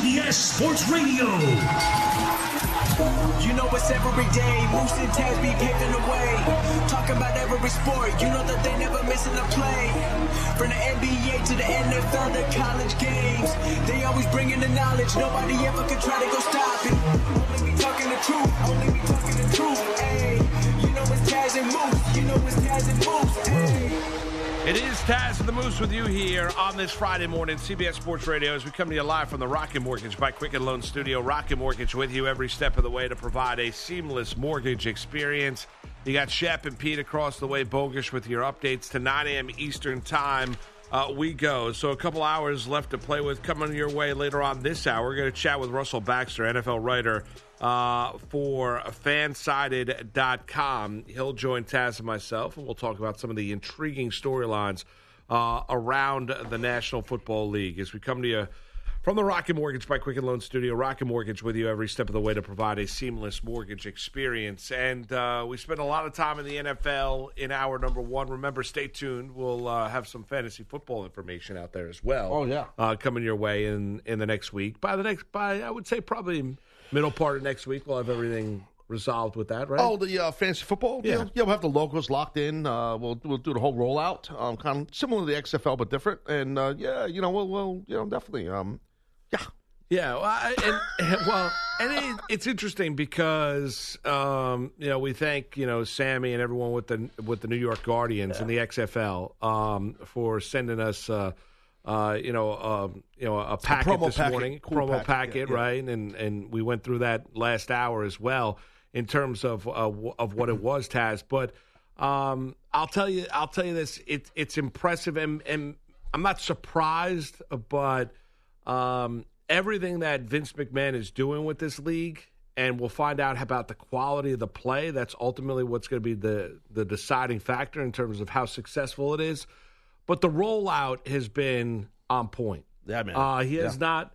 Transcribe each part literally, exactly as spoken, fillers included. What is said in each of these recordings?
B S Sports Radio. You know it's every day, Moose and Taz be paving the way, talking about every sport, you know that they never missing a play, from the N B A to the N F L, the college games, they always bringing the knowledge, nobody ever can try to go stop it, only be talking the truth, only be talking the truth, ayy, you know it's Taz and Moose, you know it's Taz and Moose, ayy. It is Taz and the Moose with you here on this Friday morning, C B S Sports Radio, as we come to you live from the Rocket Mortgage by Quicken Loan Studio. Rocket Mortgage with you every step of the way to provide a seamless mortgage experience. You got Shep and Pete across the way, Bogish, with your updates to nine a.m. Eastern time. Uh, we go. So a couple hours left to play with coming your way later on this hour. We're going to chat with Russell Baxter, N F L writer uh, for fansided dot com. He'll join Taz and myself, and we'll talk about some of the intriguing storylines uh, around the National Football League as we come to you from the Rocket Mortgage by Quicken Loan Studio. Rocket Mortgage with you every step of the way to provide a seamless mortgage experience. And uh, we spent a lot of time in the N F L in hour number one. Remember, stay tuned. We'll uh, have some fantasy football information out there as well. Oh, yeah. Uh, coming your way in, in the next week. By the next, by I would say probably middle part of next week, we'll have everything resolved with that, right? Oh, the uh, fantasy football? Yeah. Yeah, we'll have the logos locked in. Uh, we'll we'll do the whole rollout, um, kind of similar to the X F L but different. And, uh, yeah, you know, we'll, we'll you know, definitely um, – Yeah, yeah. Well, I, and, well, and it, it's interesting because um, you know we thank you know Sammy and everyone with the with the New York Guardians yeah. and the X F L um, for sending us uh, uh, you know uh, you know a packet a this packet. morning, cool promo packet, packet yeah, right? Yeah. And and we went through that last hour as well in terms of uh, of what it was, Taz. But um, I'll tell you, I'll tell you this: it, it's impressive, and and I'm not surprised, but. Um, everything that Vince McMahon is doing with this league, and we'll find out about the quality of the play. That's ultimately what's going to be the, the deciding factor in terms of how successful it is. But the rollout has been on point. Yeah, man. Uh, he has yeah. not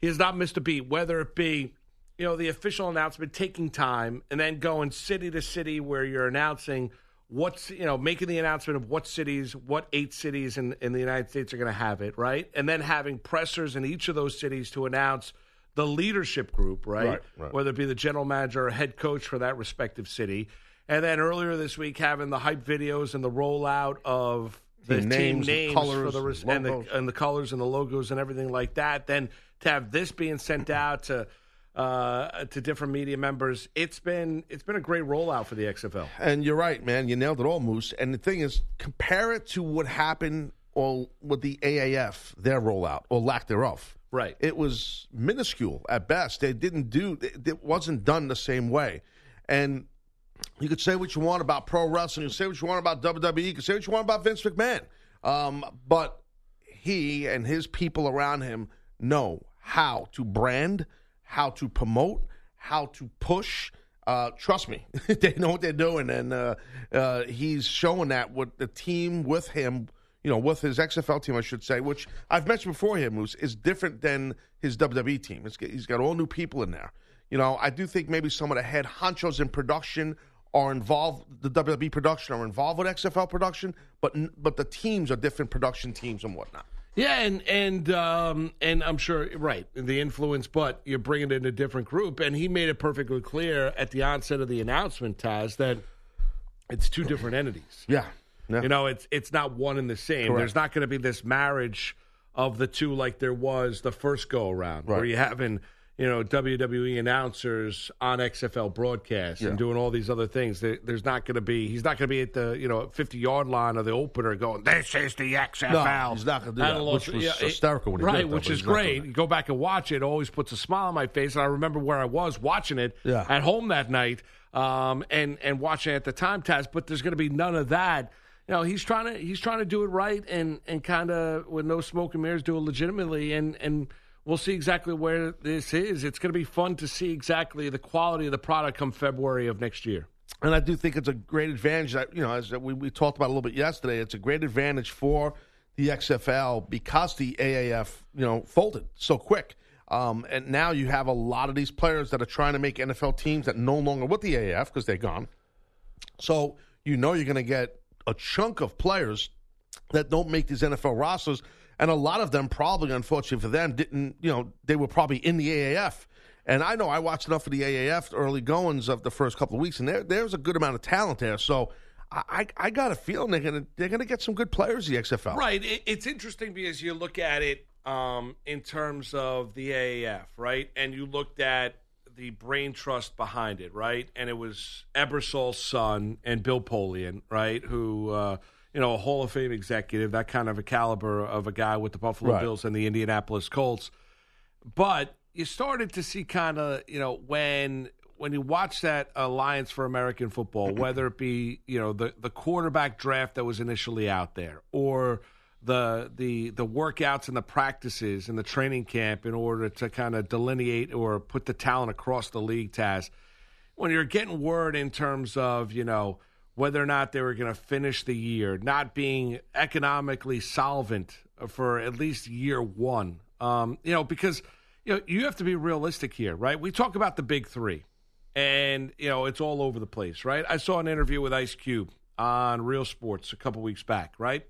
he has not missed a beat, whether it be you know the official announcement taking time and then going city to city where you're announcing what's you know making the announcement of what cities, what eight cities in, in the United States are going to have it, right? And then having pressers in each of those cities to announce the leadership group, right? Right, right. Whether it be the general manager or head coach for that respective city. And then earlier this week, having the hype videos and the rollout of the, the names, team names, the colors, for the res- and, the, and the colors and the logos and everything like that. Then to have this being sent out to Uh, to different media members, it's been it's been a great rollout for the X F L. And you're right, man. You nailed it all, Moose. And the thing is, compare it to what happened all with the A A F, their rollout or lack thereof. Right. It was minuscule at best. They didn't do it, it wasn't done the same way. And you could say what you want about pro wrestling. You could say what you want about W W E. You could say what you want about Vince McMahon. Um, but he and his people around him know how to brand, how to promote, how to push. Uh, trust me, they know what they're doing, and uh, uh, he's showing that with the team with him, you know, with his X F L team, I should say, which I've mentioned before here, Moose, is different than his W W E team. It's, he's got all new people in there. You know, I do think maybe some of the head honchos in production are involved, the W W E production are involved with X F L production, but but the teams are different production teams and whatnot. Yeah, and and um, and I'm sure, right, the influence, but you're bringing it in a different group. And he made it perfectly clear at the onset of the announcement, Taz, that it's two different entities. Yeah. yeah. You know, it's it's not one and the same. Correct. There's not going to be this marriage – of the two like there was the first go-around, right, where you're having, you know, W W E announcers on X F L broadcasts, yeah, and doing all these other things. There, there's not going to be – he's not going to be at the, you know, fifty-yard line of the opener going, this is the X F L. No, he's not going to do that, which was yeah, hysterical when he right, did that. Right, which is great. You go back and watch it, always puts a smile on my face. And I remember where I was watching it yeah. at home that night um, and, and watching it at the time test, but there's going to be none of that. You know, he's trying to he's trying to do it right and, and kind of with no smoke and mirrors do it legitimately, and, and we'll see exactly where this is. It's going to be fun to see exactly the quality of the product come February of next year. And I do think it's a great advantage. That, you know, as we, we talked about a little bit yesterday, it's a great advantage for the X F L because the A A F, you know, folded so quick. Um, and now you have a lot of these players that are trying to make N F L teams that no longer with the A A F because they're gone. So you know you're going to get a chunk of players that don't make these N F L rosters, and a lot of them probably, unfortunately for them, didn't, you know, they were probably in the A A F. And I know I watched enough of the A A F early goings of the first couple of weeks, and there there's a good amount of talent there. So I, I got a feeling they're going to they're gonna get some good players, the X F L. Right. It, it's interesting because you look at it um, in terms of the A A F, right? And you looked at the brain trust behind it, right? And it was Ebersol's son and Bill Polian, right, who, uh, you know, a Hall of Fame executive, that kind of a caliber of a guy with the Buffalo right. Bills and the Indianapolis Colts. But you started to see kind of, you know, when when you watch that Alliance for American Football, whether it be, you know, the, the quarterback draft that was initially out there, or the the the workouts and the practices and the training camp in order to kind of delineate or put the talent across the league, Taz, when you're getting word in terms of, you know, whether or not they were going to finish the year, not being economically solvent for at least year one, um, you know, because, you know, you have to be realistic here, right? We talk about the Big Three, and, you know, it's all over the place, right? I saw an interview with Ice Cube on Real Sports a couple weeks back, right?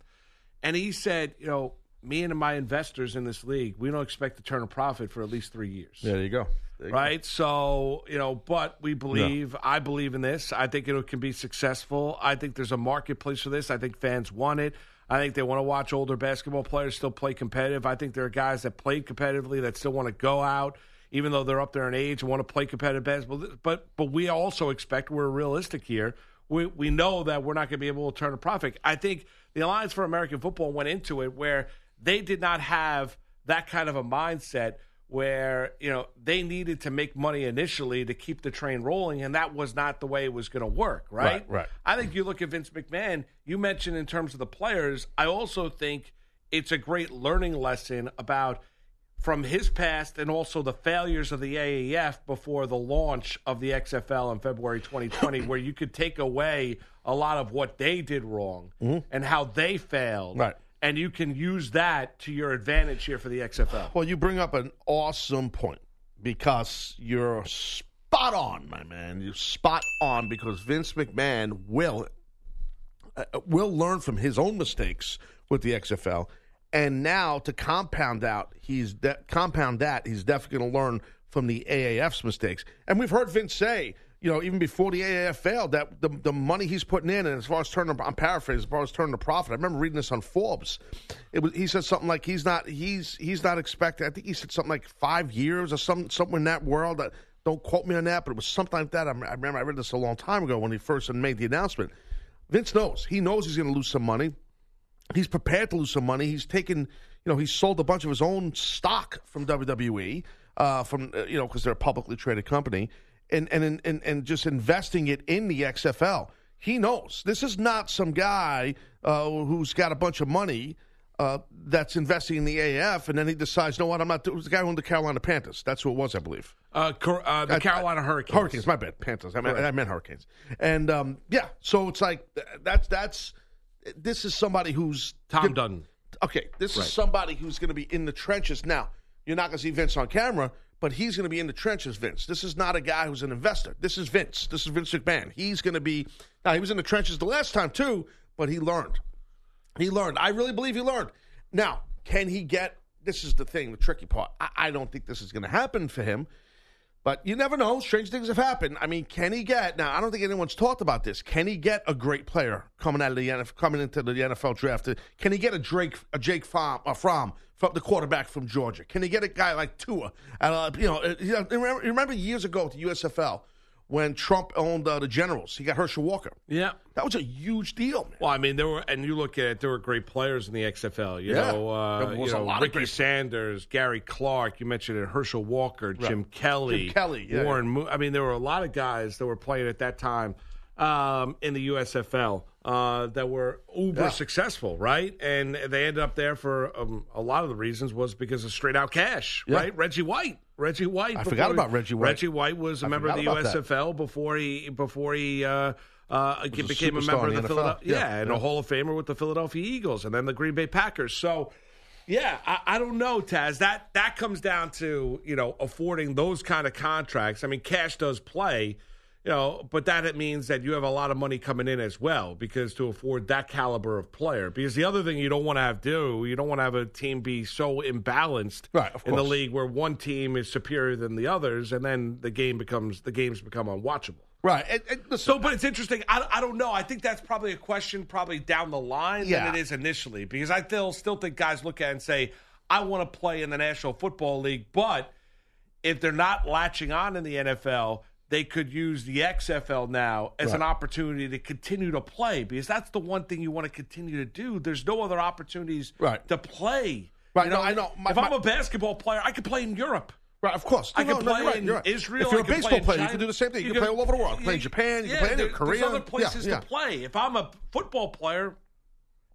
And he said, you know, me and my investors in this league, we don't expect to turn a profit for at least three years. Yeah, there you go. There you right? Go. So, you know, but we believe, yeah. I believe in this. I think it can be successful. I think there's a marketplace for this. I think fans want it. I think they want to watch older basketball players still play competitive. I think there are guys that played competitively that still want to go out, even though they're up there in age and want to play competitive basketball. But, but we also expect, we're realistic here, we, we know that we're not going to be able to turn a profit. I think the Alliance for American Football went into it where they did not have that kind of a mindset where, you know, they needed to make money initially to keep the train rolling, and that was not the way it was going to work, right? Right, right. I think you look at Vince McMahon, you mentioned in terms of the players, I also think it's a great learning lesson about from his past and also the failures of the A A F before the launch of the X F L in February twenty twenty, where you could take away a lot of what they did wrong mm-hmm. and how they failed. Right. And you can use that to your advantage here for the X F L. Well, you bring up an awesome point because you're spot on, my man. You're spot on because Vince McMahon will, uh, will learn from his own mistakes with the X F L. And now to compound out, he's de- compound that he's definitely going to learn from the A A F's mistakes. And we've heard Vince say, you know, even before the A A F failed, that the, the money he's putting in, and as far as turning, I'm paraphrasing, as far as turning the profit. I remember reading this on Forbes. It was he said something like he's not he's he's not expecting. I think he said something like five years or some something in that world. Don't quote me on that, but it was something like that. I remember I read this a long time ago when he first made the announcement. Vince knows he knows he's going to lose some money. He's prepared to lose some money. He's taken, you know, he's sold a bunch of his own stock from W W E, uh, from uh, you know, because they're a publicly traded company, and and and and just investing it in the X F L. He knows this is not some guy uh, who's got a bunch of money uh, that's investing in the A A F, and then he decides, you know what, I'm not. It was the guy who owned the Carolina Panthers. That's who it was, I believe. Uh, cor- uh, the I, Carolina Hurricanes. Hurricanes. My bad, Panthers. I meant, I meant Hurricanes. And um, yeah, so it's like that's that's. This is somebody who's Tom Dunn. Okay, this right. is somebody who's going to be in the trenches. Now, you're not going to see Vince on camera, but he's going to be in the trenches, Vince. This is not a guy who's an investor. This is Vince. This is Vince McMahon. He's going to be – now, he was in the trenches the last time too, but he learned. He learned. I really believe he learned. Now, can he get – this is the thing, the tricky part. I, I don't think this is going to happen for him, but you never know. Strange things have happened. I mean, can he get – now, I don't think anyone's talked about this. Can he get a great player coming out of the N F L, coming into the N F L draft? Can he get a Drake, a Jake Fromm, a Fromm from the quarterback from Georgia? Can they get a guy like Tua? Uh, you know, you know, remember, remember years ago at the U S F L when Trump owned uh, the Generals, he got Herschel Walker. Yeah, that was a huge deal, man. Well, I mean, there were, and you look at it, there were great players in the X F L. You yeah. know, uh, there was you a know, lot Ricky of Sanders, Gary Clark. You mentioned it, Herschel Walker, Jim right. Kelly, Jim Kelly, yeah, Warren Moon. I mean, there were a lot of guys that were playing at that time um, in the U S F L. Uh, that were uber yeah. successful, right? And they ended up there for um, a lot of the reasons was because of straight-out cash, yeah. right? Reggie White. Reggie White. I forgot about Reggie White. Reggie White was a I member of the U S F L that. before he before he uh, uh, became a, a member of the, the Philadelphia. Yeah, yeah, and yeah. a Hall of Famer with the Philadelphia Eagles and then the Green Bay Packers. So, yeah, I, I don't know, Taz. That, that comes down to, you know, affording those kind of contracts. I mean, cash does play. You know, but that it means that you have a lot of money coming in as well, because to afford that caliber of player. Because the other thing you don't want to have do, you don't want to have a team be so imbalanced right, of course. in the league where one team is superior than the others, and then the game becomes the games become unwatchable. Right. And, and listen, so, but it's interesting. I, I don't know. I think that's probably a question probably down the line yeah. than it is initially, because I still still think guys look at it and say, I want to play in the National Football League, but if they're not latching on in the N F L. They could use the X F L now as right. an opportunity to continue to play, because that's the one thing you want to continue to do. There's no other opportunities right. to play. Right. You know, no, I know. My, if my, I'm a basketball player, I could play in Europe. Right, of course. I no, can no, play right, in right. Israel. If you're I a baseball play player, China, you can do the same thing. You, you can, can play all over the world. You can play in Japan. You yeah, can play there, in Korea. There's other places yeah, yeah. to play. If I'm a football player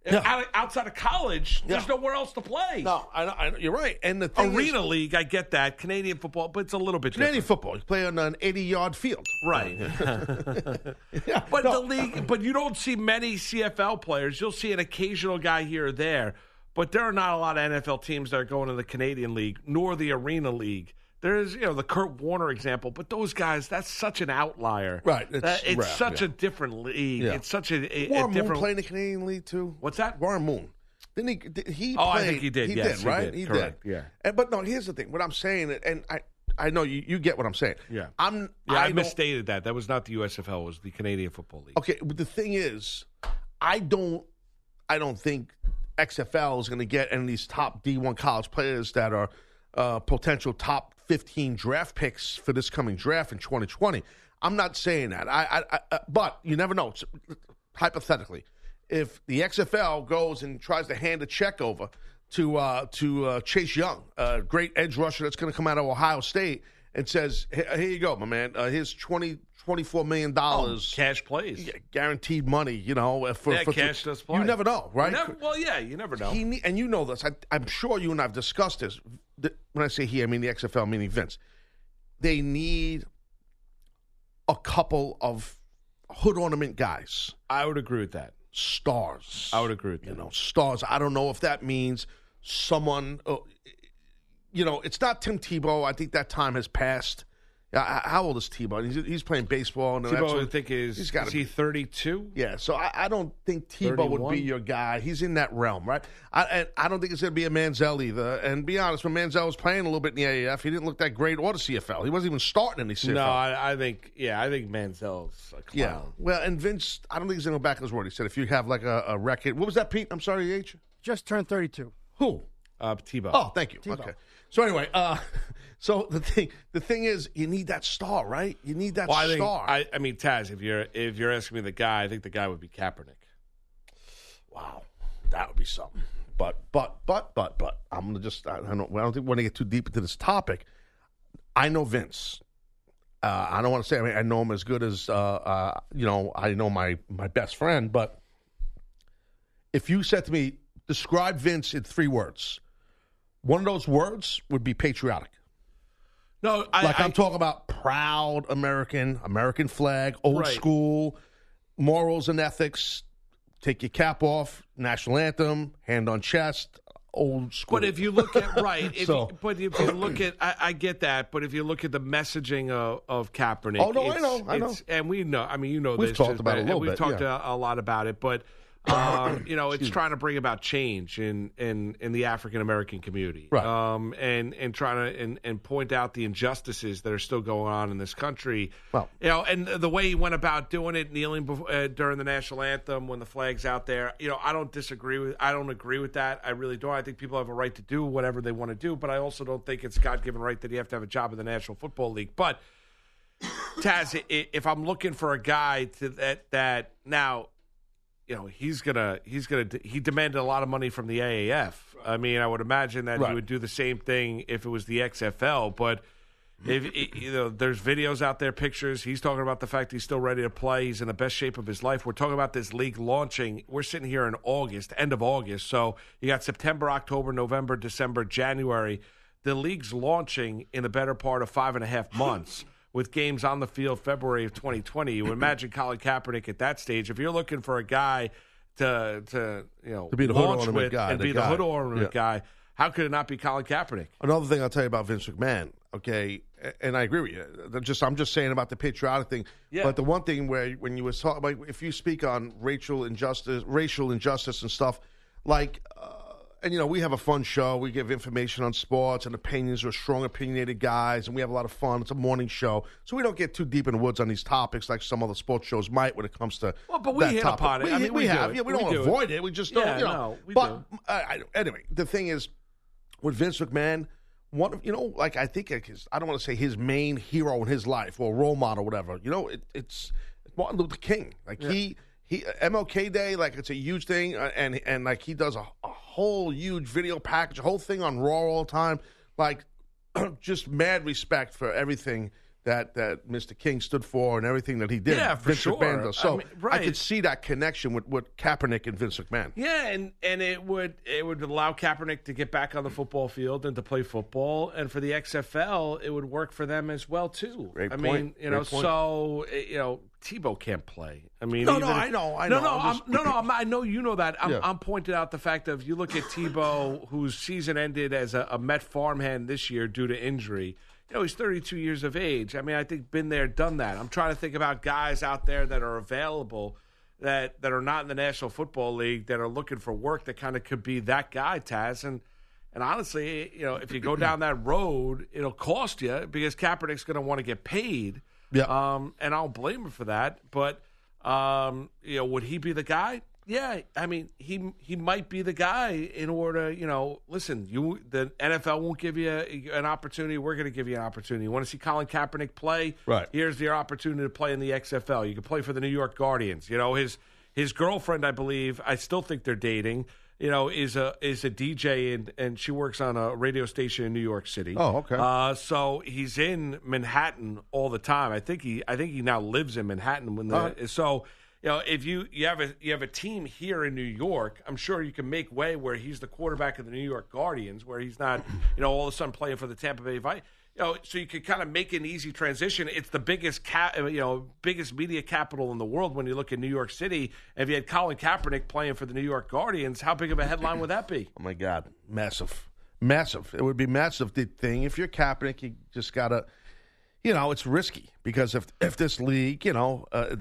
yeah. outside of college, yeah. there's nowhere else to play. No, I, I, you're right. And the thing Arena is, League, I get that. Canadian football, but it's a little bit Canadian different. Football. You play on an eighty-yard field. Right. yeah, but no. the league, but you don't see many C F L players. You'll see an occasional guy here or there, but there are not a lot of N F L teams that are going to the Canadian League, nor the Arena League. There's, you know, the Kurt Warner example, but those guys, that's such an outlier. Right. It's, uh, it's rare, such yeah. a different league. Yeah. It's such a, a, Warren a different... Warren Moon played in the Canadian League, too? What's that? Warren Moon. Didn't he... Did he oh, played... I think he did, he yes. Did, right? He did, He Correct. did. Yeah. And, but, no, here's the thing. What I'm saying, and I I know you, you get what I'm saying. Yeah. I'm, yeah I, I misstated that. That was not the U S F L. It was the Canadian Football League. Okay, but the thing is, I don't, I don't think X F L is going to get any of these top D one college players that are uh, potential top fifteen draft picks for this coming draft in twenty twenty. I'm not saying that. I, I, I but you never know. It's, hypothetically, if the X F L goes and tries to hand a check over to uh, to uh, Chase Young, a great edge rusher that's going to come out of Ohio State, and says, "Here you go, my man. Uh, here's twenty twenty-four million dollars. Oh, cash plays. Yeah, guaranteed money, you know. For, yeah, for cash does play. You never know, right? Never, well, yeah, you never know. He, and you know this. I, I'm sure you and I have discussed this. When I say he, I mean the X F L, meaning Vince. They need a couple of hood ornament guys. I would agree with that. Stars. I would agree with that. You know, stars. I don't know if that means someone, uh, you know, it's not Tim Tebow. I think that time has passed. Uh, how old is Tebow? He's, he's playing baseball. And Tebow, what, I think, is, he's gotta, is he thirty-two? Yeah, so I, I don't think Tebow thirty-one would be your guy. He's in that realm, right? I and I don't think it's going to be a Manziel either. And be honest, when Manziel was playing a little bit in the A A F, he didn't look that great or the C F L. He wasn't even starting in the C F L. No, I, I think, yeah, I think Manziel's a clown. Yeah, well, and Vince, I don't think he's going to go back on his word. He said if you have like a, a record. What was that, Pete? I'm sorry, H? Just turned thirty-two. Who? Uh, Tebow. Oh, thank you. Tebow. Okay. So anyway, uh, so the thing the thing is, you need that star, right? You need that well, I think, star. I, I mean, Taz, if you're if you're asking me the guy, I think the guy would be Kaepernick. Wow, that would be something. But but but but but I'm gonna just I don't I don't think we're gonna get too deep into this topic. I know Vince. Uh, I don't want to say I, mean, I know him as good as uh, uh, you know I know my my best friend, but if you said to me, describe Vince in three words. One of those words would be patriotic. No, I, like I, I'm talking about proud American, American flag, old right. school, morals and ethics. Take your cap off, national anthem, hand on chest, old school. But if you look at right, if so, you, but if you look at, I, I get that. But if you look at the messaging of, of Kaepernick, oh no, I know, I know, and we know. I mean, you know, we've this, talked just, about it a little bit. We've talked yeah. a, a lot about it, but. Um, you know, it's trying to bring about change in, in, in the African-American community, right. um, and, and trying to and, and point out the injustices that are still going on in this country. Well, you know, and the way he went about doing it, kneeling before, uh, during the national anthem when the flag's out there, you know, I don't disagree with I don't agree with that. I really don't. I think people have a right to do whatever they want to do, but I also don't think it's a God-given right that you have to have a job in the National Football League. But, Taz, if I'm looking for a guy to that, that now – you know, he's gonna he's gonna he demanded a lot of money from the A A F. I mean, I would imagine that right. he would do the same thing if it was the X F L. But if it, you know, there's videos out there, pictures. He's talking about the fact he's still ready to play. He's in the best shape of his life. We're talking about this league launching. We're sitting here in August, end of August. So you got September, October, November, December, January. The league's launching in the better part of five and a half months. With games on the field February of twenty twenty, you would imagine Colin Kaepernick at that stage. If you're looking for a guy to to you know to be the launch hood with guy, and be guy. the hood ornament yeah. guy, how could it not be Colin Kaepernick? Another thing I'll tell you about Vince McMahon, okay, and I agree with you. Just I'm just saying about the patriotic thing, yeah. but the one thing where when you were talking, like if you speak on racial injustice, racial injustice and stuff, like. Uh, And, you know, we have a fun show. We give information on sports and opinions. We're strong, opinionated guys, and we have a lot of fun. It's a morning show. So we don't get too deep in the woods on these topics like some other sports shows might when it comes to well, but we that hit topic. Upon it. We, I mean, we, we have. It. Yeah, we, we don't do avoid it. it. We just don't, yeah, you know. No, we but do. uh, anyway, the thing is, with Vince McMahon, one, you know, like I think his, I don't want to say his main hero in his life or role model or whatever. You know, it, it's Martin Luther King. Like yeah. he... He M L K Day, like it's a huge thing, and and like he does a, a whole huge video package, a whole thing on Raw all the time, like just mad respect for everything that, that Mister King stood for and everything that he did. Yeah, for Vince sure. McMahon does. So I, mean, right. I could see that connection with, with Kaepernick and Vince McMahon. Yeah, and, and it would it would allow Kaepernick to get back on the football field and to play football, and for the X F L, it would work for them as well too. Great I point. mean, you Great know, point. so you know. Tebow can't play. I mean, no, no, if, I know, I no, know. No, I'm just... I'm, no, no, I'm, I know you know that. I'm, yeah. I'm pointing out the fact of you look at Tebow, whose season ended as a, a Met farmhand this year due to injury. You know, he's thirty-two years of age. I mean, I think been there, done that. I'm trying to think about guys out there that are available that, that are not in the National Football League that are looking for work that kind of could be that guy, Taz. And and honestly, you know, if you go down that road, it'll cost you because Kaepernick's going to want to get paid. Yeah, um, and I don't blame him for that. But um, you know, would he be the guy? Yeah, I mean, he he might be the guy in order to, you know, listen, you the N F L won't give you a, an opportunity. We're going to give you an opportunity. You want to see Colin Kaepernick play? Right. Here's your opportunity to play in the X F L. You can play for the New York Guardians. You know, his his girlfriend, I believe, I still think they're dating. You know, is a is a D J and, and she works on a radio station in New York City. Oh, okay. Uh, so he's in Manhattan all the time. I think he I think he now lives in Manhattan. When the right. so you know if you, you have a you have a team here in New York, I'm sure you can make way where he's the quarterback of the New York Guardians, where he's not you know all of a sudden playing for the Tampa Bay Vice. You know, so you could kind of make an easy transition. It's the biggest cap, you know, biggest media capital in the world when you look at New York City. If you had Colin Kaepernick playing for the New York Guardians, how big of a headline would that be? Oh, my God. Massive. Massive. It would be massive, the thing. If you're Kaepernick, you just got to, you know, it's risky because if if this league, you know, uh,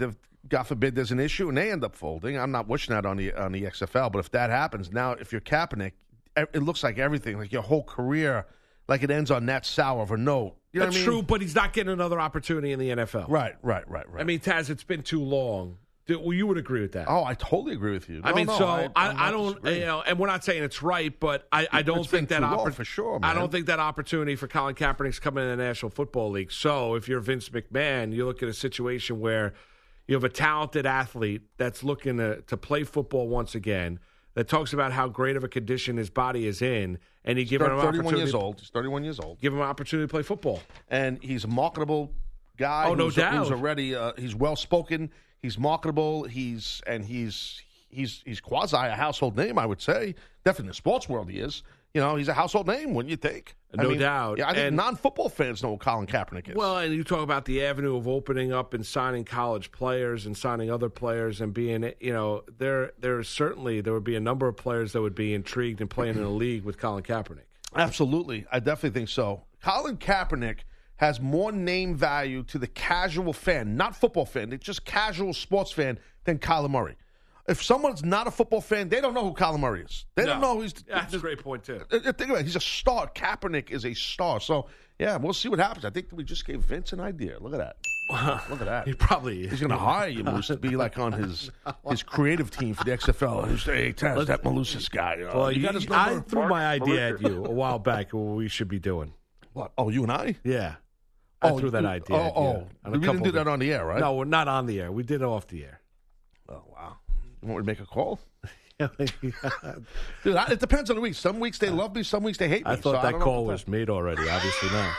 God forbid there's an issue and they end up folding. I'm not wishing that on the, on the X F L, but if that happens, now if you're Kaepernick, it looks like everything, like your whole career – like it ends on that sour of a note. You know That's what I mean? True, but he's not getting another opportunity in the N F L. Right, right, right, right. I mean, Taz, it's been too long. Well, you would agree with that. Oh, I totally agree with you. No, I mean, no, so I, I, I don't, disagree. You know, and we're not saying it's right, but I, I don't it's think that opportunity for sure. Man. I don't think that opportunity for Colin Kaepernick's coming in the National Football League. So, if you're Vince McMahon, you look at a situation where you have a talented athlete that's looking to, to play football once again. That talks about how great of a condition his body is in, and you give him an opportunity. thirty-one years old. He's thirty-one years old. Give him an opportunity to play football, and he's a marketable guy. Oh, no doubt. He's already uh, he's well spoken. He's marketable. He's and he's he's he's quasi a household name. I would say, definitely in the sports world, he is. You know, he's a household name, wouldn't you think? No I mean, doubt. Yeah, I think and, non-football fans know who Colin Kaepernick is. Well, and you talk about the avenue of opening up and signing college players and signing other players and being, you know, there there certainly there would be a number of players that would be intrigued in playing in a league with Colin Kaepernick. Absolutely. I definitely think so. Colin Kaepernick has more name value to the casual fan, not football fan, it's just casual sports fan, than Kyler Murray. If someone's not a football fan, they don't know who Colin Murray is. They no. don't know who he's. That's a great point, too. Think about it. He's a star. Kaepernick is a star. So, yeah, we'll see what happens. I think we just gave Vince an idea. Look at that. Look at that. He probably He's going to hire you, Moose, to be like on his his creative team for the X F L. Who's hey, Taz, that Malusis guy. Uh, well, you, you got his number. I threw Mark, my idea Mark. at you a while back what we should be doing. What? Oh, you and I? Yeah. I oh, threw that idea. Oh, oh. Yeah, we didn't do that on the air, right? No, we're not on the air. We did it off the air. Oh, wow. You want me to make a call? Dude, I, it depends on the week. Some weeks they love me, some weeks they hate me. I thought so that I call was that. made already, obviously not.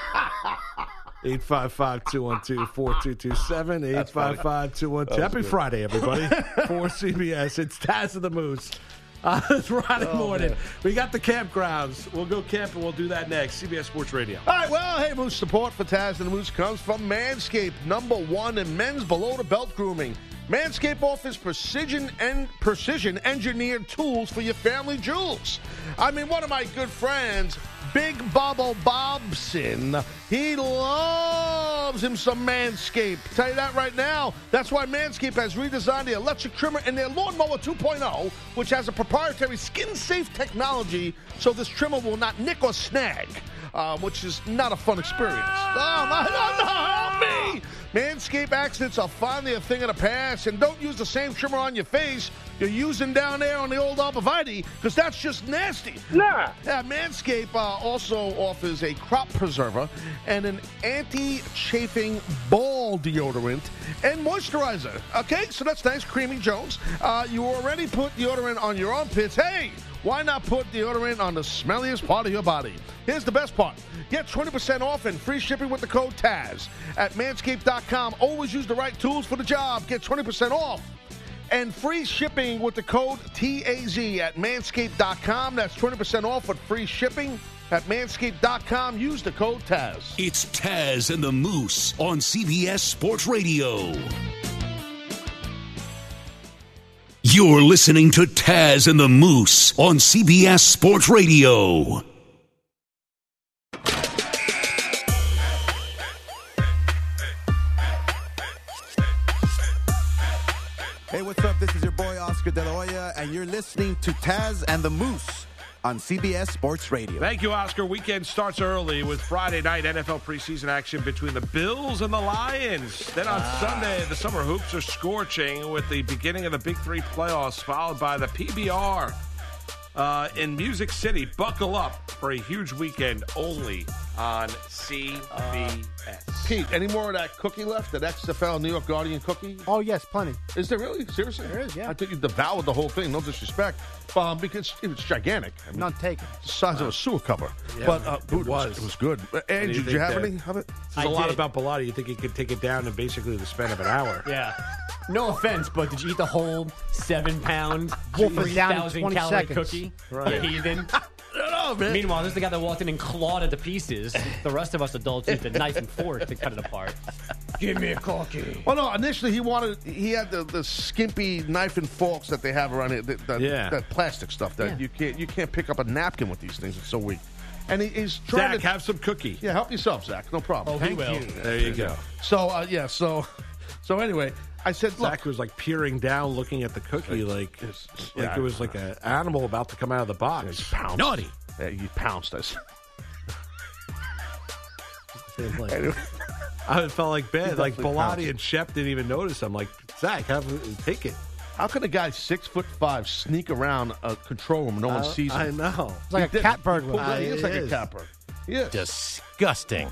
eight five five, two one two, four two two seven, eight five five, two one two. Happy good. Friday, everybody. For C B S, it's Taz of the Moose. Uh, it's Friday oh, morning. Man. We got the campgrounds. We'll go camping. We'll do that next. C B S Sports Radio. All right, well, hey, Moose, support for Taz and the Moose comes from Manscaped, number one in men's below-the-belt grooming. Manscaped offers precision and precision engineered tools for your family jewels. I mean, one of my good friends, Big Bubba Bobson, he loves him some Manscaped. Tell you that right now. That's why Manscaped has redesigned the electric trimmer and their Lawnmower two point oh, which has a proprietary skin-safe technology, so this trimmer will not nick or snag, uh, which is not a fun experience. Oh, no, no, no, help me! Manscaped accidents are finally a thing of the past, and don't use the same trimmer on your face you're using down there on the old Arborvitae, because that's just nasty. Nah. Yeah, Manscaped uh, also offers a crop preserver and an anti-chafing ball deodorant and moisturizer. Okay, so that's nice, Creamy Jones. Uh, you already put deodorant on your armpits. Hey! Why not put deodorant on the smelliest part of your body? Here's the best part. Get twenty percent off and free shipping with the code Taz at manscaped dot com. Always use the right tools for the job. Get twenty percent off and free shipping with the code T A Z at manscaped dot com. That's twenty percent off with free shipping at manscaped dot com. Use the code Taz. It's Taz and the Moose on C B S Sports Radio. You're listening to Taz and the Moose on C B S Sports Radio. Hey, what's up? This is your boy Oscar De La Hoya, and you're listening to Taz and the Moose on C B S Sports Radio. Thank you, Oscar. Weekend starts early with Friday night N F L preseason action between the Bills and the Lions. Then on ah. Sunday, the summer hoops are scorching with the beginning of the Big Three playoffs, followed by the P B R uh, in Music City. Buckle up for a huge weekend only on C B S. Uh, Pete, any more of that cookie left? That X F L New York Guardian cookie? Oh, yes, plenty. Is there really? Seriously? There is, yeah. I think you devoured the whole thing, no disrespect. Um, because it was gigantic. I mean, not taken. The size uh, of a sewer cover. Yeah, but uh, it, was. It, was, it was good. Andrew, you did you have that, any of it? There's a lot about Bilotti. You think he could take it down in basically the span of an hour. Yeah. No offense, but did you eat the whole seven-pound, three thousand calorie cookie? Right. You heathen. No, man. Meanwhile, this is the guy that walked in and clawed at the pieces. The rest of us adults use the knife and fork to cut it apart. Give me a cookie. Well, no, initially he wanted, he had the, the skimpy knife and forks that they have around here, the, the, yeah. that plastic stuff that yeah. you can't you can't pick up a napkin with these things. It's so weak. And he, he's trying Zach, to... Zach, have some cookie. Yeah, help yourself, Zach. No problem. Oh, Thank you. There you go. So, uh, yeah, so, so anyway... I said, Zach look, was like peering down, looking at the cookie, like it's, it's, like yeah, it was like an animal about to come out of the box. Pounced. Naughty! Yeah, you pounced us. like, anyway. I felt like bad. Like Bilotti and Shep didn't even notice. I'm like, Zach, have take it. How can a guy six foot five sneak around a control room and no I, one sees him? I know. It's like he a cat burglar. He I, is like is. a cat burglar. Yes. Disgusting.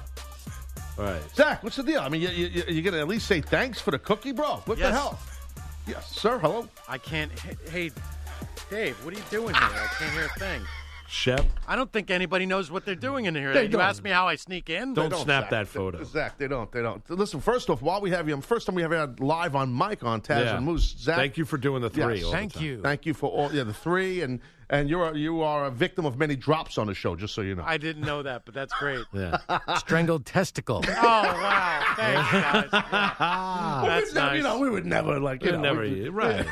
All right. Zach, what's the deal? I mean, you, you, you're going to at least say thanks for the cookie, bro. What yes. the hell? Yes, sir. Hello. I can't. Hey, Dave, what are you doing here? I can't hear a thing. Shep. I don't think anybody knows what they're doing in here. They you don't. ask me how I sneak in? Don't, don't snap Zach. that photo. Zach, they don't. They don't. Listen, first off, while we have you, first time we have you live on mic on Taz yeah. and Moose. Zach. Thank you for doing the three. Yes. Thank the you. Thank you for all, yeah, the three and. And you are you are a victim of many drops on the show, just so you know. I didn't know that, but that's great. Yeah. Strangled testicle. Oh, wow. Thanks, guys. Wow. That's we, nice. You know, we would never, like, you know, never we, eat. Right.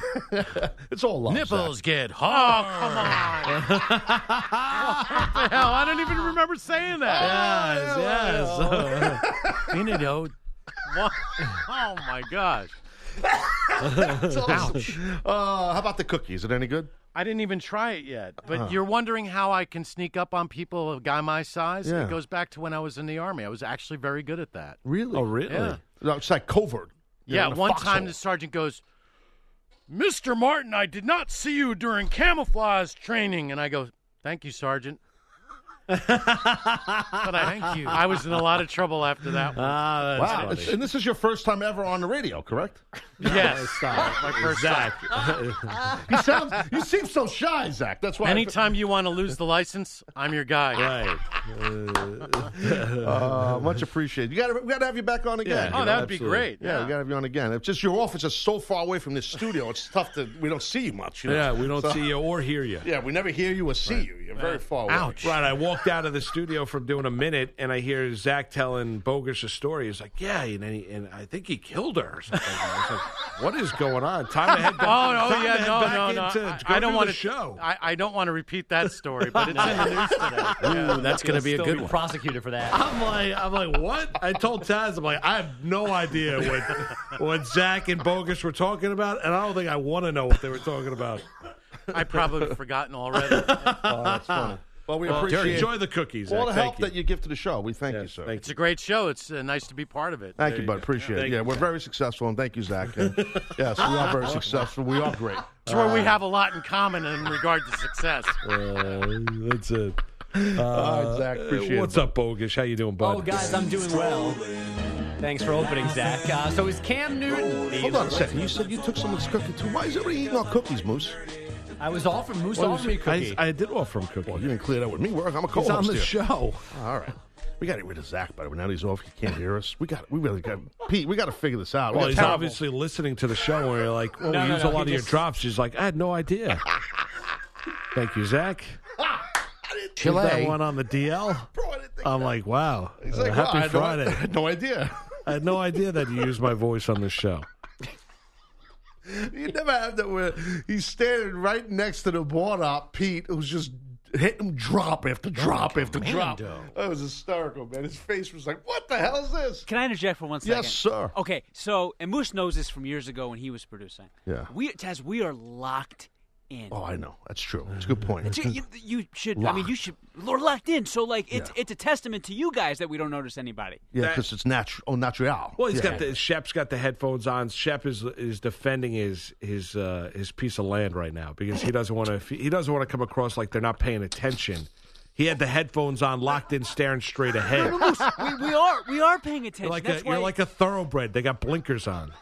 It's all love. Nipples Zach. get hard. Oh, come on. What the hell? I don't even remember saying that. Yes, yes. yes. Oh. You know. What? Oh, my gosh. Ouch. Uh, how about the cookie? Is it any good? I didn't even try it yet. But uh. you're wondering how I can sneak up on people, a guy my size? Yeah. It goes back to when I was in the Army. I was actually very good at that. Really? Oh, really? Yeah. No, it's like covert. You're yeah, one foxhole. Time the sergeant goes, Mister Martin, I did not see you during camouflage training. And I go, thank you, Sergeant. But I, thank you. I was in a lot of trouble after that one. Ah, wow. Funny. And this is your first time ever on the radio, correct? Yes. Stop. My first Zach. time. He sounds, you seem so shy, Zach. That's why. Anytime I... you want to lose the license, I'm your guy. Right. uh, much appreciated. You gotta, we got to have you back on again. Yeah, oh, that would be great. Yeah, yeah. we got to have you on again. It's just your office is so far away from this studio, it's tough to, we don't see you much. You know? Yeah, we don't so, see you or hear you. Yeah, we never hear you or see right. you. You're right. very far away. Ouch. Right, I walk walked out of the studio from doing a minute, and I hear Zach telling Bogus a story. He's like, yeah, and, he, and I think he killed her or something. I was like, what is going on? Time to head back. Oh, no, yeah, no, no, no. Into, I, I don't want to show. I, I don't want to repeat that story, but it's in the news today. Ooh, that's going to be a good be one. Prosecuted for that. I'm like, I'm like, what? I told Taz, I'm like, I have no idea what, what Zach and Bogus were talking about, and I don't think I want to know what they were talking about. I probably have forgotten already. Oh, that's funny. Well, we well, appreciate enjoy the cookies. All Zach. the thank help you. that you give to the show. We thank yes, you, sir. Thank it's you. a great show. It's uh, nice to be part of it. Thank there you, bud. Go. Appreciate yeah, it. Yeah, you. we're very successful, and thank you, Zach. And yes, we are very successful. We are great. It's uh, where we have a lot in common in regard to success. Uh, that's it. Uh, all right, Zach, appreciate uh, what's it. What's up, Bogus? How you doing, bud? Oh, guys, I'm doing well. Thanks for opening, Zach. Uh, so is Cam Newton... Hold on a second. You said you took someone's cookie, too. Why is everybody eating our cookies, Moose? I was offered Moose well, offered me cookie. I, I did offer him cookie. Well, you didn't clear that with me. Work. I'm a co-host. He's on the here. show. All right, we got to get rid of Zach. By the way, now he's off. He can't hear us. We got. We really got. Pete, we got to figure this out. Well, he's terrible. obviously listening to the show. Where you're like, well, no, we no, use no, a lot of just... your drops. He's like, I had no idea. Thank you, Zach. Chile. That one on the D L. Bro, I didn't think I'm that. like, wow. He's like, uh, happy well, Friday. I had no idea. I had no idea that you used my voice on this show. You never have that where he's standing right next to the board op, Pete, who's just hitting him drop after drop after drop. That was hysterical, man. His face was like, what the hell is this? Can I interject for one second? Yes, sir. Okay, so, and Moose knows this from years ago when he was producing. Yeah. We, Taz, we are locked in. Oh, I know. That's true. That's a good point. You, you should, locked. I mean, you should, we're locked in. So, like, it's yeah. it's a testament to you guys that we don't notice anybody. Yeah, because it's natural. Oh, natural. Well, he's yeah. got the, Shep's got the headphones on. Shep is is defending his his uh, his piece of land right now because he doesn't want to he doesn't want to come across like they're not paying attention. He had the headphones on, locked in, staring straight ahead. No, no, Moose, we, we are we are paying attention. You're like, That's a, you're like a thoroughbred. They got blinkers on.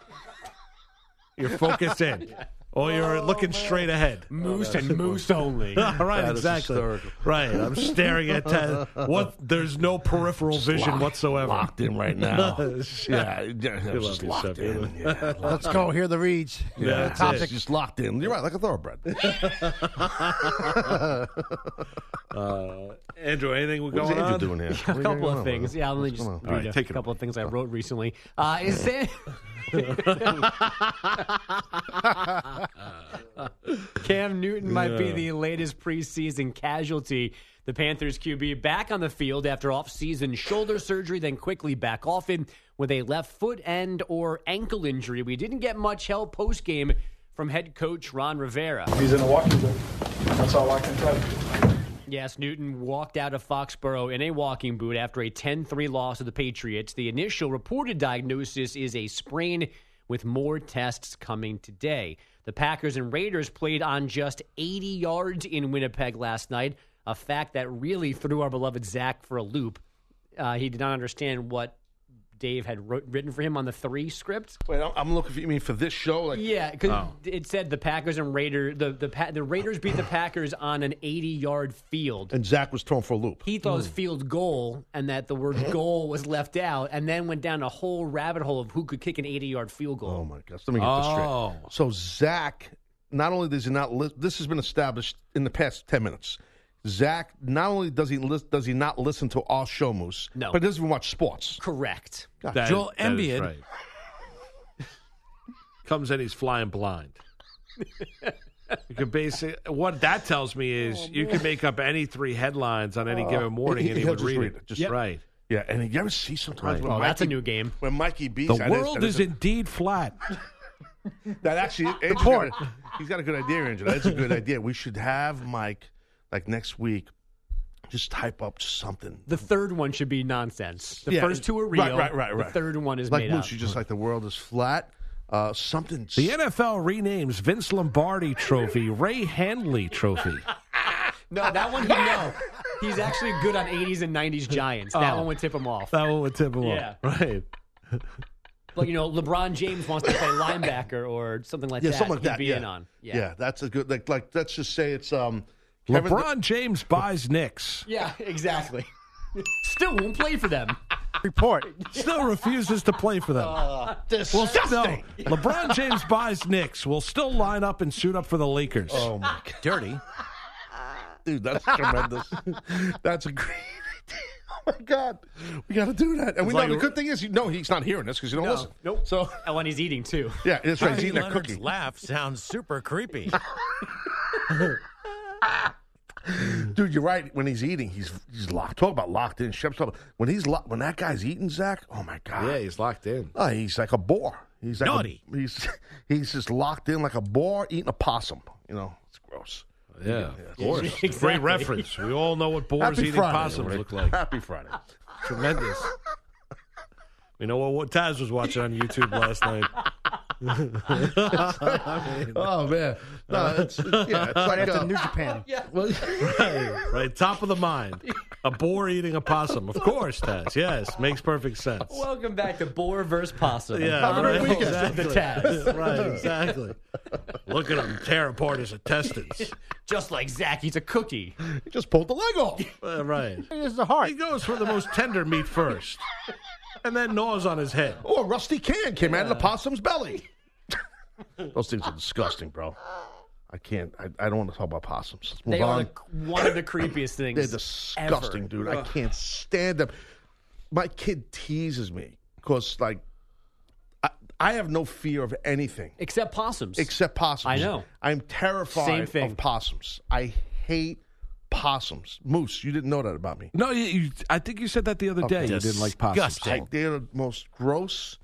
You're focused in. Oh, you're oh, looking man. straight ahead. Moose oh, and moose only. All right, that exactly. Right, I'm staring at ten. What? There's no peripheral just vision locked, whatsoever. Locked in right now. yeah, yeah just locked in. in. Yeah, locked Let's in. go hear the reads. Yeah, yeah that's topic it. just locked in. You're right, like a thoroughbred. uh, Andrew, anything we're going Andrew on? doing here? Yeah, a couple of things. Yeah, let me just read right, a couple of things I wrote recently. Uh, is it? Cam Newton might yeah. be the latest preseason casualty. The Panthers Q B back on the field after off-season shoulder surgery, then quickly back off him with a left foot and or ankle injury. We didn't get much help post-game from head coach Ron Rivera. He's in a walking boot. That's all I can tell you. Yes, Newton walked out of Foxborough in a walking boot after a ten three loss to the Patriots. The initial reported diagnosis is a sprain with more tests coming today. The Packers and Raiders played on just eighty yards in Winnipeg last night, a fact that really threw our beloved Zach for a loop. Uh, he did not understand what Dave had wrote, written for him on the three script. Wait, I'm looking for you mean for this show? Like, yeah, because oh. it said the Packers and Raiders, the, the, pa- the Raiders beat the Packers on an eighty-yard field. And Zach was thrown for a loop. He thought mm. it was field goal and that the word goal was left out and then went down a whole rabbit hole of who could kick an eighty-yard field goal. Oh, my gosh. Let me get oh. this straight. So, Zach, not only does he not li- – this has been established in the past ten minutes – Zach, not only does he li- does he not listen to our show, Moose, no. but he doesn't even watch sports. Correct. That Joel is, Embiid right. comes in, he's flying blind. You can basically, what that tells me is oh, you can make up any three headlines on any uh, given morning he, and he would read, read it. Just yep. right. Yeah, and you ever see sometimes right. when oh, Mikey, that's a new game. When Mikey beats The world that is, that is, is indeed flat. That actually, Angel's got a, he's got a good idea, Angel. That's a good idea. We should have Mike, like next week, just type up something. The third one should be nonsense. The yeah, first two are real. Right, right, right. right. The third one is like made Moose, up. You just like the world is flat. Uh, something. The N F L renames Vince Lombardi Trophy Ray Handley Trophy. No, that one, you know. He's actually good on eighties and nineties Giants. That oh, one would tip him off. That one would tip him yeah. off. Right. But, you know, LeBron James wants to play linebacker or something like yeah, that. Something like He'd that. Be yeah. in on. Yeah. yeah, that's a good, like, like let's just say it's um, Kevin LeBron the- James buys Knicks. Yeah, exactly. Still won't play for them. Report. Still refuses to play for them. Uh, disgusting. We'll still, LeBron James buys Knicks. Will still line up and suit up for the Lakers. Oh, my God. Dirty. Dude, that's tremendous. That's a great idea. Oh, my God. We got to do that. And it's we like know the good thing is, you know, he's not hearing this because you don't no, listen. Nope. So, oh, and he's eating, too. Yeah, that's right. He's eating Leonard's a cookie. Laugh sounds super creepy. Dude, you're right. When he's eating, he's he's locked. Talk about locked in. When he's lo- when that guy's eating, Zach, oh, my God. Yeah, he's locked in. Oh, he's like a boar. He's like Naughty. A, he's, he's just locked in like a boar eating a possum. You know, it's gross. Yeah, of yeah, course. Exactly. Great reference. We all know what boars Happy eating Friday, possums Rick. Look like. Happy Friday. Tremendous. We know what, what Taz was watching on YouTube last night. I mean, oh, man. No, it's, yeah, it's like uh, New Japan. Yeah. Right, right, top of the mind. A boar eating a possum. Of course, Taz. Yes, makes perfect sense. Welcome back to Boar versus Possum. Yeah, right, exactly. The Taz. Yeah, right, exactly. Look at him tear apart his intestines. Just like Zach eats a cookie. He just pulled the leg off. Uh, right. Here's the heart. He goes for the most tender meat first. And then gnaws on his head. Oh, a rusty can came yeah. out of the possum's belly. Those things are disgusting, bro. I can't. I, I don't want to talk about possums. Let's move they on. Are the, one of the creepiest things. They're disgusting, ever. Dude. Ugh. I can't stand them. My kid teases me because, like, I, I have no fear of anything except possums. Except possums. I know. I'm terrified of possums. I hate. Possums. Moose, you didn't know that about me. No, you, you, I think you said that the other okay. day. You didn't like possums. Like they're the most gross,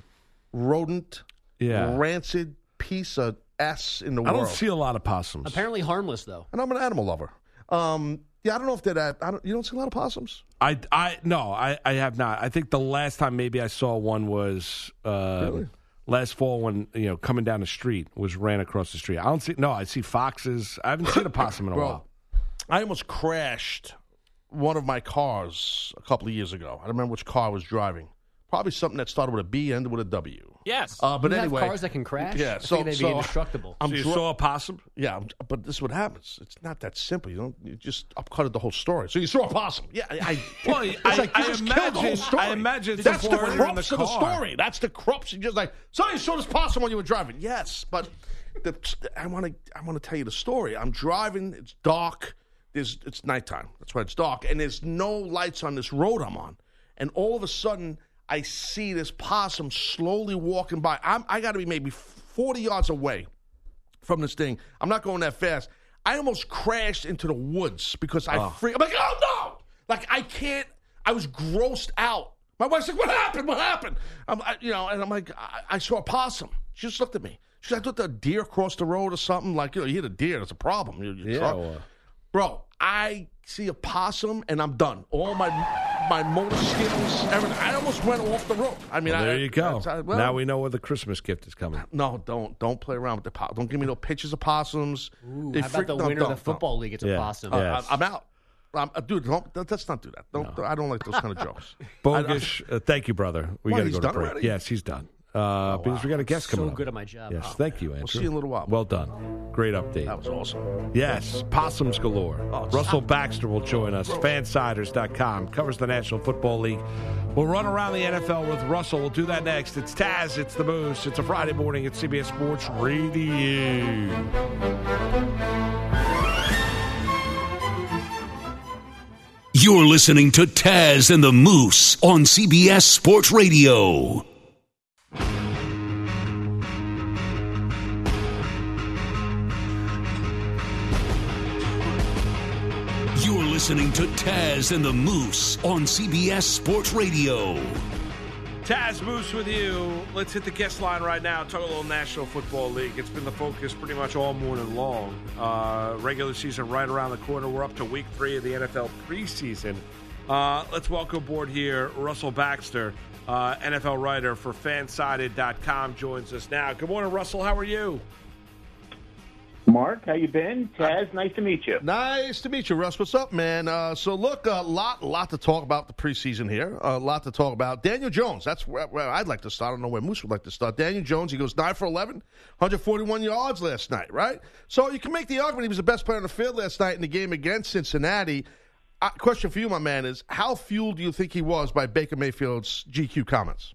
rodent, yeah. rancid piece of ass in the world. I don't see a lot of possums. Apparently harmless, though. And I'm an animal lover. Um, yeah, I don't know if they're that. I don't, you don't see a lot of possums? I, I, no, I, I have not. I think the last time maybe I saw one was uh, really? last fall when, you know, coming down the street, was ran across the street. I don't see, no, I see foxes. I haven't seen a possum in a Bro. while. I almost crashed one of my cars a couple of years ago. I don't remember which car I was driving. Probably something that started with a B, ended with a W. Yes. Uh, but you anyway, have cars that can crash. Yeah. I so think they'd so, be indestructible. I'm so you dro- saw a possum. Yeah, but this is what happens. It's not that simple. You don't you just upcutted the whole story. So you saw a possum. Yeah. I. I well, it's I, like you I just imagine, killed the whole story. I imagine that's the crux of the story. That's the crux. You're just like, so you saw this possum when you were driving. Yes, but the, I want to. I want to tell you the story. I'm driving. It's dark. There's, it's nighttime. That's why it's dark. And there's no lights on this road I'm on. And all of a sudden, I see this possum slowly walking by. I'm, I got to be maybe forty yards away from this thing. I'm not going that fast. I almost crashed into the woods because I oh. freaked. I'm like, oh, no! Like, I can't. I was grossed out. My wife's like, what happened? What happened? I'm, I, you know, and I'm like, I, I saw a possum. She just looked at me. She's like, I thought the deer crossed the road or something. Like, you know, you hit a deer. That's a problem. You're, you're yeah, truck. Well. Bro, I see a possum, and I'm done. All my my motor skills, everything. I almost went off the road. I mean, well, there I, you go. I, I, well, now we know where the Christmas gift is coming. No, don't don't play around with the possum. Don't give me no pictures of possums. Ooh, how about the winner of the football league? It's a yeah. possum. Yes. I, I'm out. I'm, dude, don't, let's not do that. Don't. No. I don't like those kind of jokes. Bogus. Uh, thank you, brother. We well, got to go to break. Already? Yes, he's done. Uh, oh, wow. Because we got a guest so coming up. So good at my job. Yes, oh, thank man. you, Andrew. We'll see you in a little while. Well done. Great update. That was awesome. Yes, possums galore. Oh, Russell not- Baxter will join us. fan siders dot com. Covers the National Football League. We'll run around the N F L with Russell. We'll do that next. It's Taz. It's the Moose. It's a Friday morning at C B S Sports Radio. You're listening to Taz and the Moose on C B S Sports Radio. You're listening to Taz and the Moose on C B S Sports Radio. Taz Moose with you. Let's hit the guest line right now. Talk a little National Football League. It's been the focus pretty much all morning long. Uh, regular season right around the corner. We're up to week three of the N F L preseason. Uh, let's welcome aboard here Russell Baxter, uh, N F L writer for fansided dot com, joins us now. Good morning, Russell. How are you? Mark, how you been? Taz, nice to meet you. Nice to meet you, Russ. What's up, man? Uh, so, look, a lot lot to talk about the preseason here, a lot to talk about. Daniel Jones, that's where, where I'd like to start. I don't know where Moose would like to start. Daniel Jones, he goes nine for eleven, one forty-one yards last night, right? So you can make the argument he was the best player on the field last night in the game against Cincinnati. Uh, question for you, my man, is how fueled do you think he was by Baker Mayfield's G Q comments?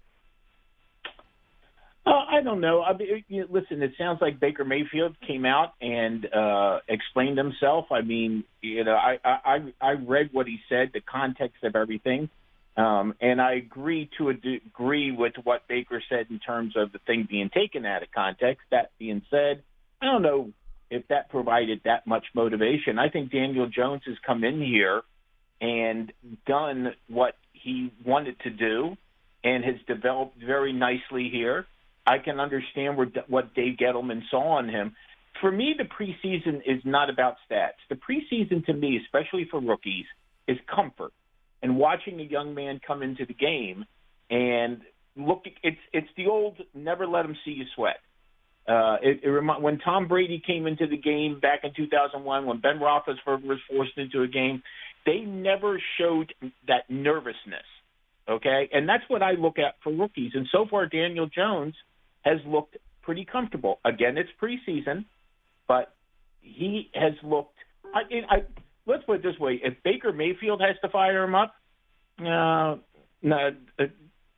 Uh, I don't know. I mean, you know, listen, it sounds like Baker Mayfield came out and uh, explained himself. I mean, you know, I, I I read what he said, the context of everything, um, and I agree to a degree with what Baker said in terms of the thing being taken out of context. That being said, I don't know if that provided that much motivation. I think Daniel Jones has come in here and done what he wanted to do and has developed very nicely here. I can understand what Dave Gettleman saw in him. For me, the preseason is not about stats. The preseason, to me, especially for rookies, is comfort and watching a young man come into the game and look. It's it's the old never let him see you sweat. Uh, it, it remind, when Tom Brady came into the game back in two thousand one, when Ben Roethlisberger was forced into a game, they never showed that nervousness. Okay, and that's what I look at for rookies. And so far, Daniel Jones has looked pretty comfortable. Again, it's preseason, but he has looked I, – I, let's put it this way. If Baker Mayfield has to fire him up, uh, no, uh,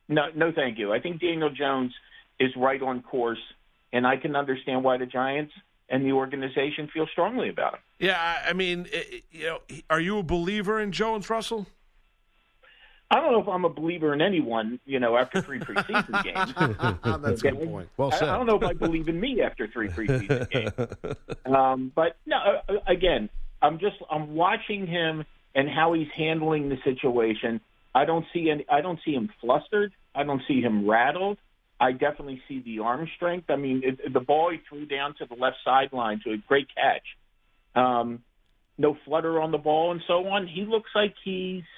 no, no thank you. I think Daniel Jones is right on course, and I can understand why the Giants and the organization feel strongly about him. Yeah, I mean, you know, are you a believer in Jones, Russell? I don't know if I'm a believer in anyone, you know, after three preseason games. That's okay. A good point. Well said. I, I don't know if I believe in me after three preseason games. Um, but, no, again, I'm just I'm watching him and how he's handling the situation. I don't see any, I don't see him flustered. I don't see him rattled. I definitely see the arm strength. I mean, it, the ball he threw down to the left sideline to a great catch. Um, no flutter on the ball and so on. He looks like he's –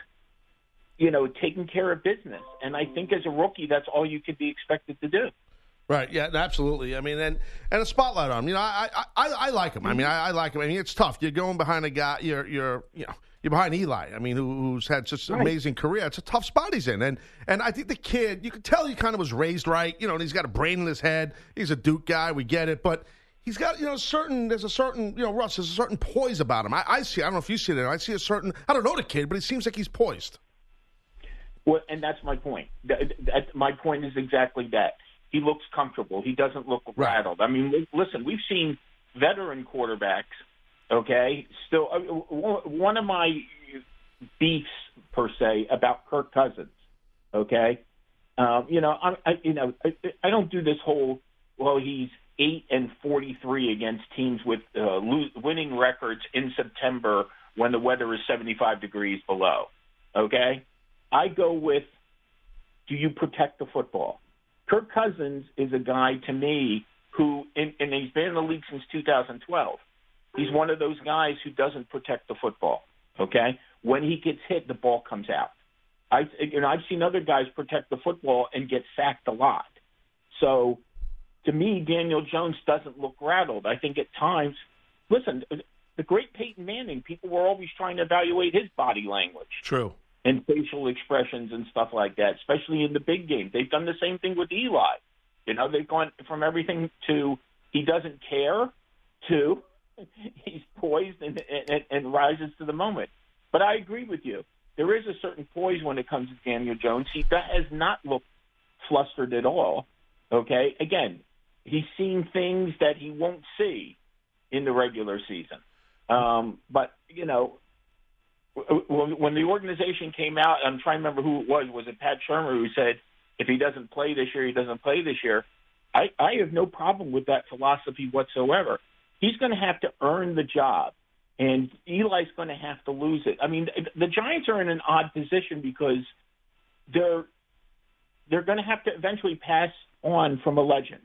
you know, taking care of business. And I think as a rookie, that's all you could be expected to do. Right, yeah, absolutely. I mean, and, and a spotlight on him. You know, I I, I like him. I mean, I, I like him. I mean, it's tough. You're going behind a guy, you're, you're you know, you're behind Eli, I mean, who, who's had such an right. amazing career. It's a tough spot he's in. And and I think the kid, you can tell he kind of was raised right. You know, and he's got a brain in his head. He's a Duke guy. We get it. But he's got, you know, certain, there's a certain, you know, Russ, there's a certain poise about him. I, I see, I don't know if you see it. I see a certain, I don't know the kid, but it seems like he's poised. Well, and that's my point. That, that, my point is exactly that. He looks comfortable. He doesn't look right. rattled. I mean, listen, we've seen veteran quarterbacks, okay? Still, uh, one of my beefs, per se, about Kirk Cousins, okay? Um, you know, I, I, you know I, I don't do this whole, well, he's eight and forty-three against teams with uh, lose, winning records in September when the weather is seventy-five degrees below, okay? I go with, do you protect the football? Kirk Cousins is a guy, to me, who, and, and he's been in the league since two thousand twelve. He's one of those guys who doesn't protect the football, okay? When he gets hit, the ball comes out. I, you know, I've seen other guys protect the football and get sacked a lot. So, to me, Daniel Jones doesn't look rattled. I think at times, listen, the great Peyton Manning, people were always trying to evaluate his body language. True. And facial expressions and stuff like that, especially in the big game. They've done the same thing with Eli. You know, they've gone from everything to he doesn't care to he's poised and, and, and rises to the moment. But I agree with you. There is a certain poise when it comes to Daniel Jones. He has not looked flustered at all, okay? Again, he's seen things that he won't see in the regular season. Um, but, you know, when the organization came out, I'm trying to remember who it was, was it Pat Shermer who said, if he doesn't play this year, he doesn't play this year. I, I have no problem with that philosophy whatsoever. He's going to have to earn the job, and Eli's going to have to lose it. I mean, the Giants are in an odd position because they're they're going to have to eventually pass on from a legend,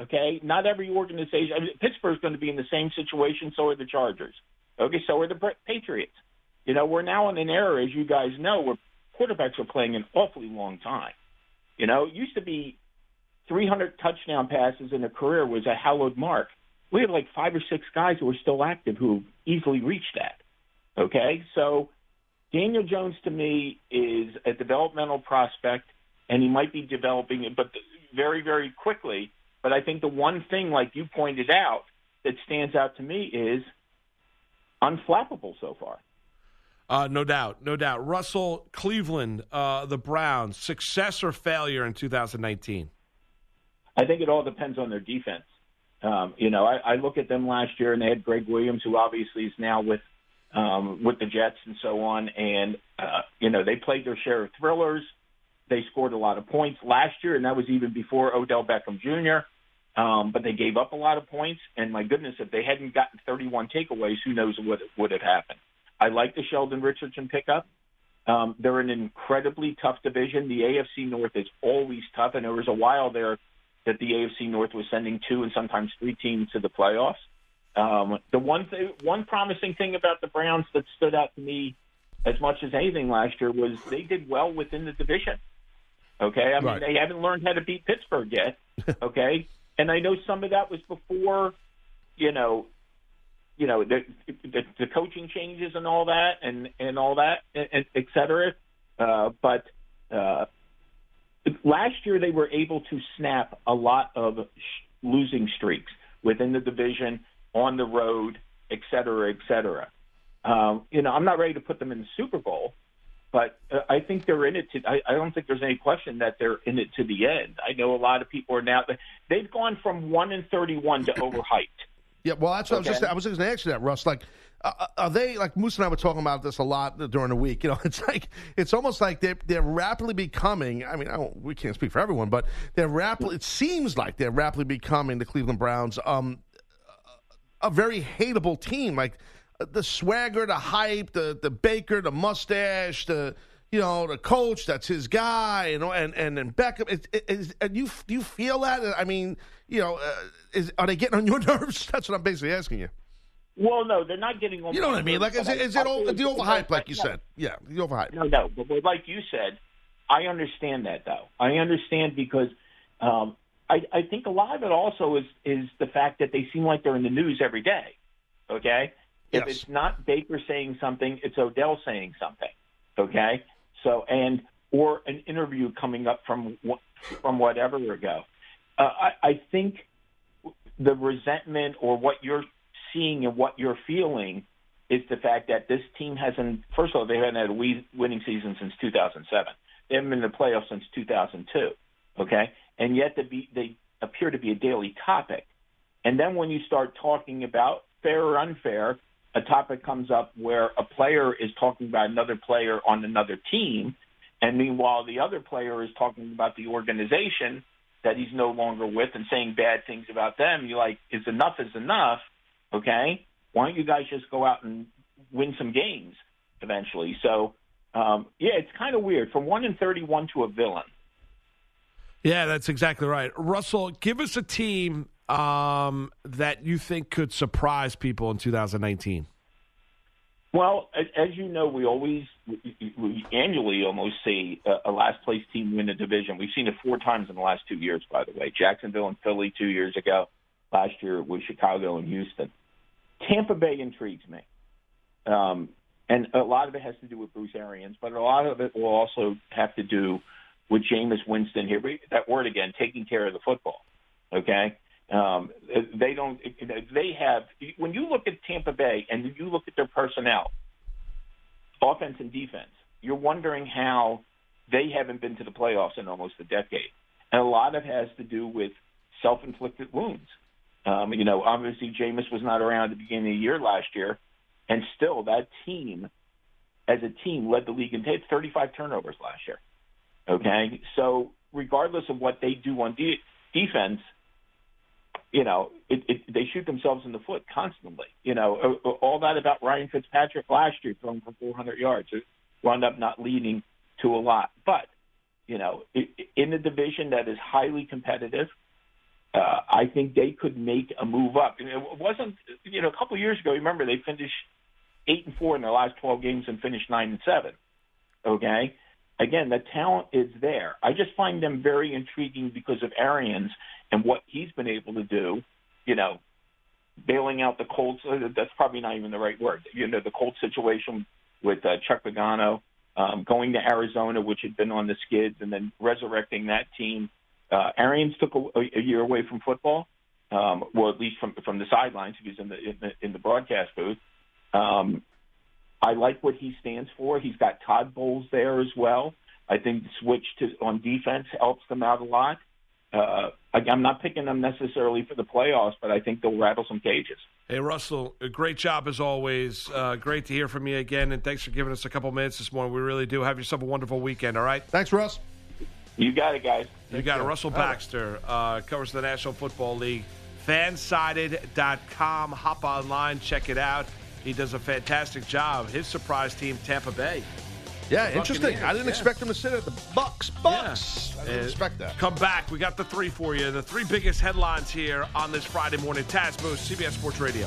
okay? Not every organization. I mean, Pittsburgh's going to be in the same situation, so are the Chargers. Okay, so are the Patriots. You know, we're now in an era, as you guys know, where quarterbacks are playing an awfully long time. You know, it used to be three hundred touchdown passes in a career was a hallowed mark. We have like five or six guys who are still active who easily reached that, okay? So Daniel Jones, to me, is a developmental prospect, and he might be developing it but very, very quickly. But I think the one thing, like you pointed out, that stands out to me is unflappable so far. Uh, no doubt, no doubt. Russell, Cleveland, uh, the Browns, success or failure in two thousand nineteen? I think it all depends on their defense. Um, you know, I, I look at them last year, and they had Greg Williams, who obviously is now with um, with the Jets and so on. And, uh, you know, they played their share of thrillers. They scored a lot of points last year, and that was even before Odell Beckham Junior Um, but they gave up a lot of points. And, my goodness, if they hadn't gotten thirty-one takeaways, who knows what would have happened. I like the Sheldon Richardson pickup. Um, they're an incredibly tough division. The A F C North is always tough, and there was a while there that the A F C North was sending two and sometimes three teams to the playoffs. Um, the one th- one promising thing about the Browns that stood out to me as much as anything last year was they did well within the division. Okay, I mean, right. They haven't learned how to beat Pittsburgh yet. Okay, and I know some of that was before, you know, you know, the, the, the coaching changes and all that and, and all that, and, et cetera. Uh, but uh, last year they were able to snap a lot of sh- losing streaks within the division, on the road, et cetera, et cetera. Um, you know, I'm not ready to put them in the Super Bowl, but uh, I think they're in it. To, I, I don't think there's any question that they're in it to the end. I know a lot of people are now – they've gone from one and thirty-one to overhyped. Yeah, well, that's what okay. I was just I was just going to ask you that, Russ. Like, uh, are they like Moose and I were talking about this a lot during the week? You know, it's like it's almost like they're they're rapidly becoming. I mean, I don't, we can't speak for everyone, but they're rapidly. It seems like they're rapidly becoming the Cleveland Browns, um, a very hateable team. Like the swagger, the hype, the the Baker, the mustache, the you know the coach that's his guy, you know, and and and Beckham. Is, is, and you do you feel that? I mean. You know, uh, is, are they getting on your nerves? That's what I'm basically asking you. Well, no, they're not getting on. You know what I mean? Like, is it, is it all, the overhype, like you said? Yeah, the overhype. No, no, but like you said, I understand that though. I understand because um, I, I think a lot of it also is is the fact that they seem like they're in the news every day. Okay, if yes. It's not Baker saying something, it's Odell saying something. Okay, so and or an interview coming up from from whatever ago. Uh, I, I think the resentment or what you're seeing and what you're feeling is the fact that this team hasn't, first of all, they haven't had a winning season since two thousand seven. They haven't been in the playoffs since two thousand two, okay? And yet they, be, they appear to be a daily topic. And then when you start talking about fair or unfair, a topic comes up where a player is talking about another player on another team, and meanwhile the other player is talking about the organization that he's no longer with and saying bad things about them. You're like, is enough is enough, okay? Why don't you guys just go out and win some games eventually? So, um, yeah, it's kind of weird. From one and thirty-one to a villain. Yeah, that's exactly right. Russell, give us a team um, that you think could surprise people in two thousand nineteen. Well, as you know, we always we annually almost see a last-place team win a division. We've seen it four times in the last two years, by the way. Jacksonville and Philly two years ago. Last year it was Chicago and Houston. Tampa Bay intrigues me. Um, and a lot of it has to do with Bruce Arians, but a lot of it will also have to do with Jameis Winston here. That word again, taking care of the football, okay? Um, they don't, they have, when you look at Tampa Bay and you look at their personnel, offense and defense, you're wondering how they haven't been to the playoffs in almost a decade. And a lot of it has to do with self-inflicted wounds. Um, you know, obviously Jameis was not around at the beginning of the year last year, and still that team, as a team, led the league in tape, thirty-five turnovers last year. Okay? So regardless of what they do on de- defense, You know, it, it, they shoot themselves in the foot constantly. You know, all that about Ryan Fitzpatrick last year throwing for four hundred yards, wound up not leading to a lot. But you know, in a division that is highly competitive, uh, I think they could make a move up. And it wasn't, you know, a couple of years ago, remember, they finished eight and four in their last twelve games and finished nine and seven. Okay. Again, the talent is there. I just find them very intriguing because of Arians and what he's been able to do, you know, bailing out the Colts. That's probably not even the right word. You know, the Colts situation with uh, Chuck Pagano, um, going to Arizona, which had been on the skids, and then resurrecting that team. Uh, Arians took a, a year away from football, um, well, at least from, from the sidelines. He was in the, in the, in the broadcast booth. Um, I like what he stands for. He's got Todd Bowles there as well. I think the switch to, on defense helps them out a lot. Uh, I, I'm not picking them necessarily for the playoffs, but I think they'll rattle some cages. Hey, Russell, great job as always. Uh, great to hear from you again, and thanks for giving us a couple minutes this morning. We really do. Have yourself a wonderful weekend, all right? Thanks, Russ. You got it, guys. You Thank got you. it. Russell all Baxter right. uh, covers the National Football League. fan sided dot com. Hop online. Check it out. He does a fantastic job. His surprise team, Tampa Bay. Yeah, interesting. I didn't yeah. expect them to sit at the Bucks. Bucks. Yeah. I didn't uh, expect that. Come back. We got the three for you. The three biggest headlines here on this Friday morning. Taz Moose, C B S Sports Radio.